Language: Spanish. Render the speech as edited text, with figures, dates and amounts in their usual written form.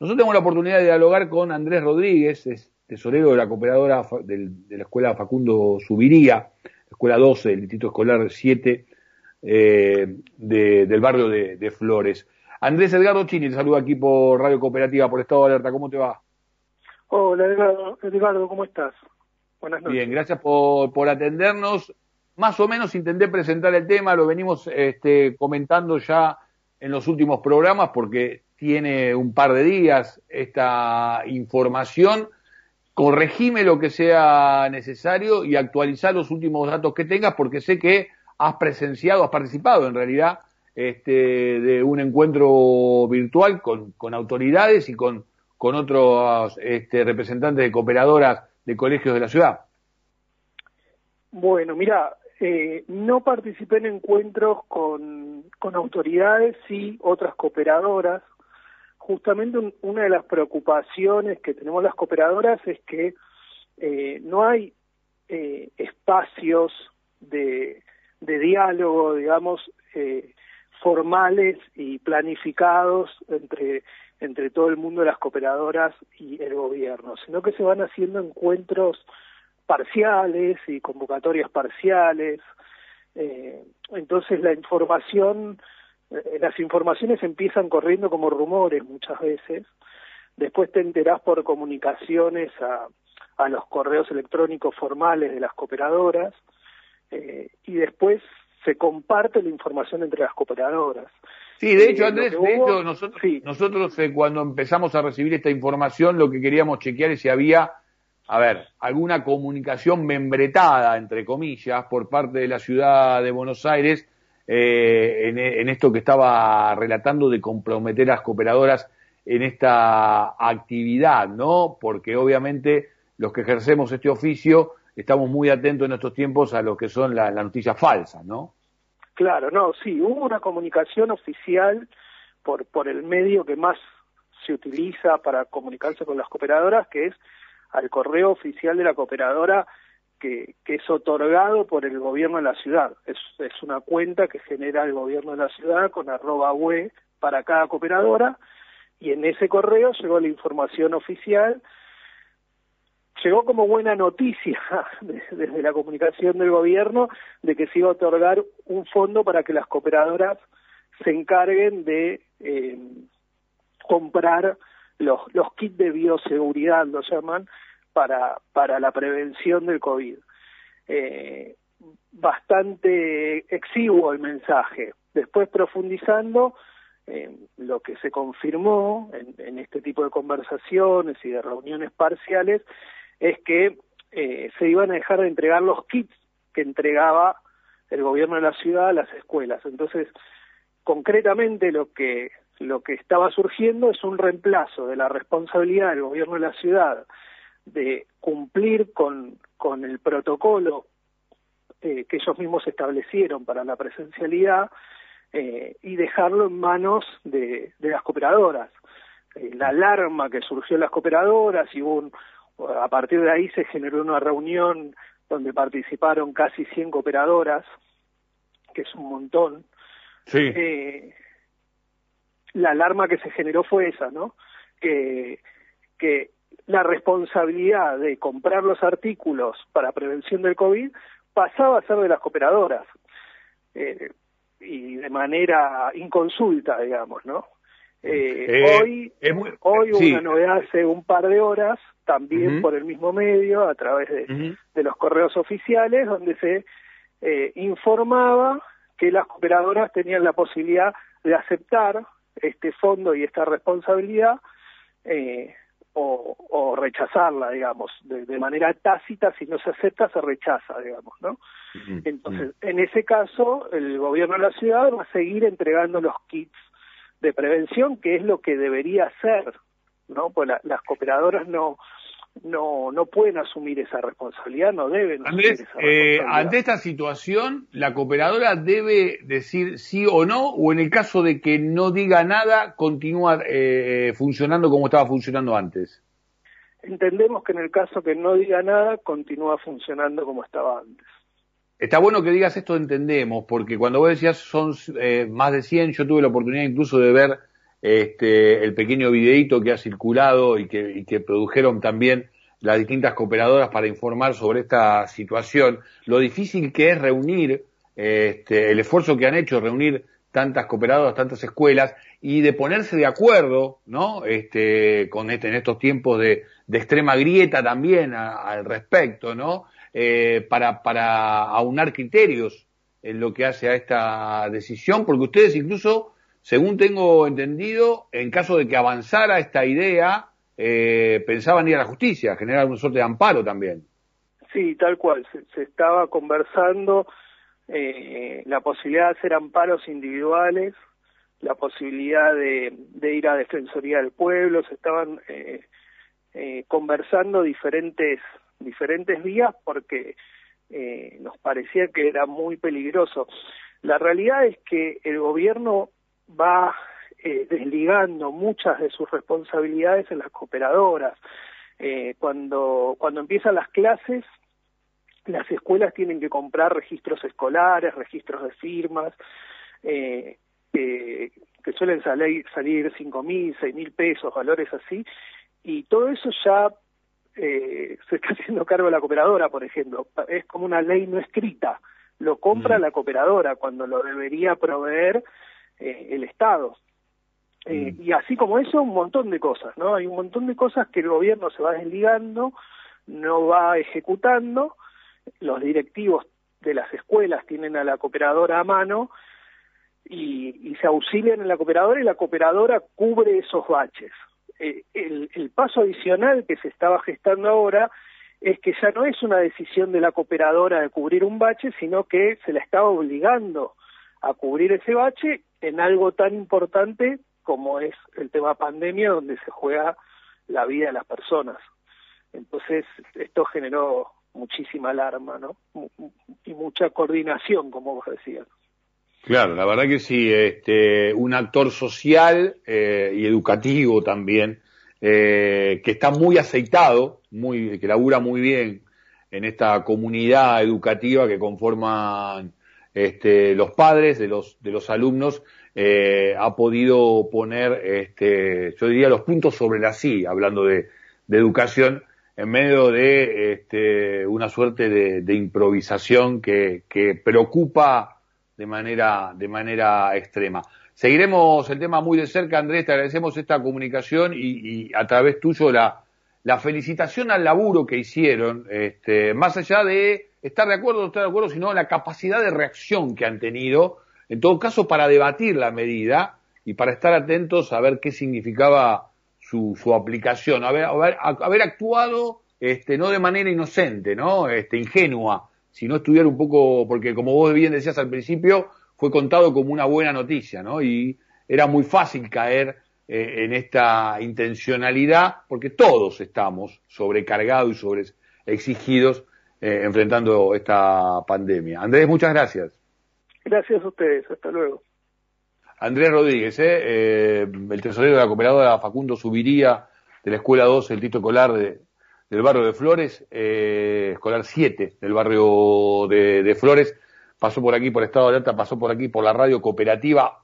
Nosotros tenemos la oportunidad de dialogar con Andrés Rodríguez, es tesorero de la cooperadora de la Escuela Facundo Subiría, Escuela 12 del Distrito Escolar 7 del barrio de Flores. Andrés, Edgardo Chini te saluda aquí por Radio Cooperativa, por Estado Alerta. ¿Cómo te va? Hola, Edgardo, ¿cómo estás? Buenas noches. Bien, gracias por atendernos. Más o menos intenté presentar el tema, lo venimos comentando ya en los últimos programas porque tiene un par de días esta información. Corregime lo que sea necesario y actualizá los últimos datos que tengas, porque sé que has participado en realidad de un encuentro virtual con autoridades y con otros representantes de cooperadoras de colegios de la ciudad. Bueno, mira, no participé en encuentros con autoridades y otras cooperadoras. Justamente una de las preocupaciones que tenemos las cooperadoras es que no hay espacios de diálogo, digamos, formales y planificados entre todo el mundo de las cooperadoras y el gobierno, sino que se van haciendo encuentros parciales y convocatorias parciales. Entonces las informaciones empiezan corriendo como rumores muchas veces, después te enterás por comunicaciones a los correos electrónicos formales de las cooperadoras y después se comparte la información entre las cooperadoras. Sí, de hecho, Andrés, nosotros cuando empezamos a recibir esta información lo que queríamos chequear es si había, alguna comunicación membretada, entre comillas, por parte de la Ciudad de Buenos Aires en esto que estaba relatando de comprometer a las cooperadoras en esta actividad, ¿no? Porque obviamente los que ejercemos este oficio estamos muy atentos en estos tiempos a lo que son las noticias falsas, ¿no? Claro, no, sí, hubo una comunicación oficial por el medio que más se utiliza para comunicarse con las cooperadoras, que es al correo oficial de la cooperadora, que es otorgado por el gobierno de la ciudad. Es una cuenta que genera el gobierno de la ciudad con @we para cada cooperadora, y en ese correo llegó la información oficial, llegó como buena noticia desde la comunicación del gobierno de que se iba a otorgar un fondo para que las cooperadoras se encarguen de comprar los kits de bioseguridad, lo llaman, para la prevención del COVID. Bastante exiguo el mensaje. Después, profundizando, lo que se confirmó en este tipo de conversaciones y de reuniones parciales es que se iban a dejar de entregar los kits que entregaba el gobierno de la ciudad a las escuelas. Entonces, concretamente lo que estaba surgiendo es un reemplazo de la responsabilidad del gobierno de la ciudad de cumplir con el protocolo que ellos mismos establecieron para la presencialidad y dejarlo en manos de las cooperadoras. La alarma que surgió en las cooperadoras y a partir de ahí se generó una reunión donde participaron casi 100 cooperadoras, que es un montón. Sí. La alarma que se generó fue esa, ¿no? Que la responsabilidad de comprar los artículos para prevención del COVID pasaba a ser de las cooperadoras y de manera inconsulta, digamos, ¿no? Hoy sí. Una novedad hace un par de horas, también por el mismo medio, a través de los correos oficiales, donde se informaba que las cooperadoras tenían la posibilidad de aceptar este fondo y esta responsabilidad o rechazarla, digamos, de manera tácita. Si no se acepta, se rechaza, digamos, ¿no? Entonces, en ese caso, el gobierno de la ciudad va a seguir entregando los kits de prevención, que es lo que debería hacer, ¿no? Pues las cooperadoras no pueden asumir esa responsabilidad, no deben asumir esa responsabilidad. Ante esta situación, ¿la cooperadora debe decir sí o no? ¿O en el caso de que no diga nada, continúa funcionando como estaba funcionando antes? Entendemos que en el caso que no diga nada, continúa funcionando como estaba antes. Está bueno que digas esto, entendemos, porque cuando vos decías son más de 100, yo tuve la oportunidad incluso de ver el pequeño videíto que ha circulado y que produjeron también las distintas cooperadoras para informar sobre esta situación, lo difícil que es reunir, el esfuerzo que han hecho, reunir tantas cooperadoras, tantas escuelas, y de ponerse de acuerdo, ¿no? En estos tiempos de extrema grieta también al respecto, ¿no? Para aunar criterios en lo que hace a esta decisión, porque ustedes incluso, según tengo entendido, en caso de que avanzara esta idea, pensaban ir a la justicia, generar un sorte de amparo también. Sí, tal cual, se estaba conversando la posibilidad de hacer amparos individuales, la posibilidad de ir a Defensoría del Pueblo, se estaban conversando diferentes vías porque nos parecía que era muy peligroso. La realidad es que el gobierno va desligando muchas de sus responsabilidades en las cooperadoras. Cuando empiezan las clases, las escuelas tienen que comprar registros escolares, registros de firmas, que suelen salir 5.000, 6.000 pesos, valores así, y todo eso ya se está haciendo cargo de la cooperadora, por ejemplo. Es como una ley no escrita, lo compra la cooperadora cuando lo debería proveer el Estado. Y así como eso, un montón de cosas, ¿no? Hay un montón de cosas que el gobierno se va desligando, no va ejecutando, los directivos de las escuelas tienen a la cooperadora a mano y se auxilian en la cooperadora y la cooperadora cubre esos baches. El paso adicional que se estaba gestando ahora es que ya no es una decisión de la cooperadora de cubrir un bache, sino que se la estaba obligando a cubrir ese bache en algo tan importante como es el tema pandemia, donde se juega la vida de las personas. Entonces, esto generó muchísima alarma, ¿no? Y mucha coordinación, como vos decías. Claro, la verdad que sí, un actor social y educativo también, que está muy aceitado, que labura muy bien en esta comunidad educativa que conforman los padres de los alumnos, ha podido poner, yo diría, los puntos sobre las i, hablando de educación, en medio de una suerte de improvisación que preocupa de manera extrema. Seguiremos el tema muy de cerca, Andrés, te agradecemos esta comunicación y a través tuyo la felicitación al laburo que hicieron, más allá de estar de acuerdo o no estar de acuerdo, sino la capacidad de reacción que han tenido, en todo caso para debatir la medida y para estar atentos a ver qué significaba su aplicación, haber actuado no de manera inocente, ¿no? Ingenua, sino estudiar un poco, porque como vos bien decías al principio, fue contado como una buena noticia, ¿no? Y era muy fácil caer en esta intencionalidad, porque todos estamos sobrecargados y sobreexigidos enfrentando esta pandemia. Andrés, muchas gracias. Gracias a ustedes, hasta luego. Andrés Rodríguez, el tesorero de la cooperadora Facundo Subiría, de la Escuela 2, el Tito Escolar del barrio de Flores, Escolar 7 del barrio de Flores, pasó por aquí por Estado Alerta, pasó por aquí por la Radio Cooperativa.